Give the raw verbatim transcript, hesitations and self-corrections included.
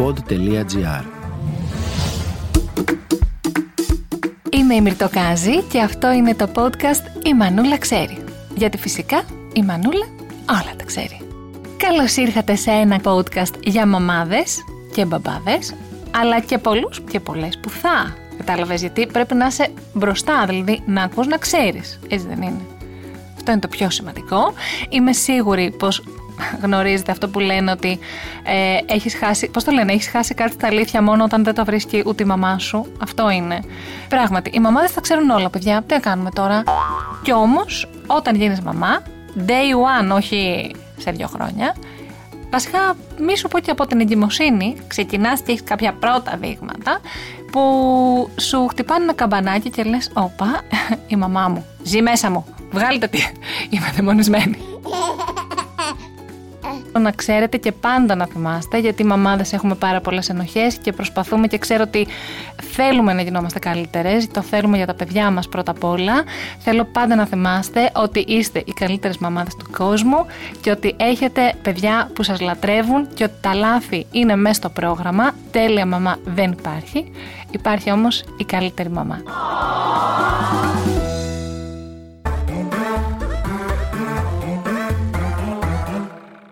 pod τελεία gr. Είμαι η Μυρτώ Κάζη και αυτό είναι το podcast «Η Μανούλα Ξέρει». Γιατί φυσικά η Μανούλα όλα τα ξέρει. Καλώς ήρχατε σε ένα podcast για μαμάδες και μπαμπάδες, αλλά και πολλούς και πολλές που θα. Κατάλαβες, γιατί πρέπει να είσαι μπροστά, δηλαδή να ακούς να ξέρεις. Έτσι δεν είναι? Αυτό είναι το πιο σημαντικό. Είμαι σίγουρη πως γνωρίζετε αυτό που λένε ότι ε, έχεις χάσει, πώς το λένε, έχεις χάσει κάτι στα αλήθεια μόνο όταν δεν τα βρίσκει ούτε η μαμά σου. Αυτό είναι. Πράγματι, οι μαμάδες θα ξέρουν όλα, παιδιά. Τι κάνουμε τώρα? Κι όμως, όταν γίνεις μαμά, day one, όχι σε δύο χρόνια, βασικά μη σου πω και από την εγκυμοσύνη, ξεκινάς και έχεις κάποια πρώτα δείγματα που σου χτυπάνε ένα καμπανάκι και λες, όπα, η μαμά μου ζει μέσα μου, βγάλετε τι, είμαι δαιμονισμένη. Να ξέρετε και πάντα να θυμάστε, γιατί οι μαμάδες έχουμε πάρα πολλές ενοχές και προσπαθούμε και ξέρω ότι θέλουμε να γινόμαστε καλύτερες, το θέλουμε για τα παιδιά μας πρώτα απ' όλα. Θέλω πάντα να θυμάστε ότι είστε οι καλύτερες μαμάδες του κόσμου και ότι έχετε παιδιά που σας λατρεύουν και ότι τα λάθη είναι μέσα στο πρόγραμμα. Τέλεια μαμά δεν υπάρχει, υπάρχει όμως η καλύτερη μαμά.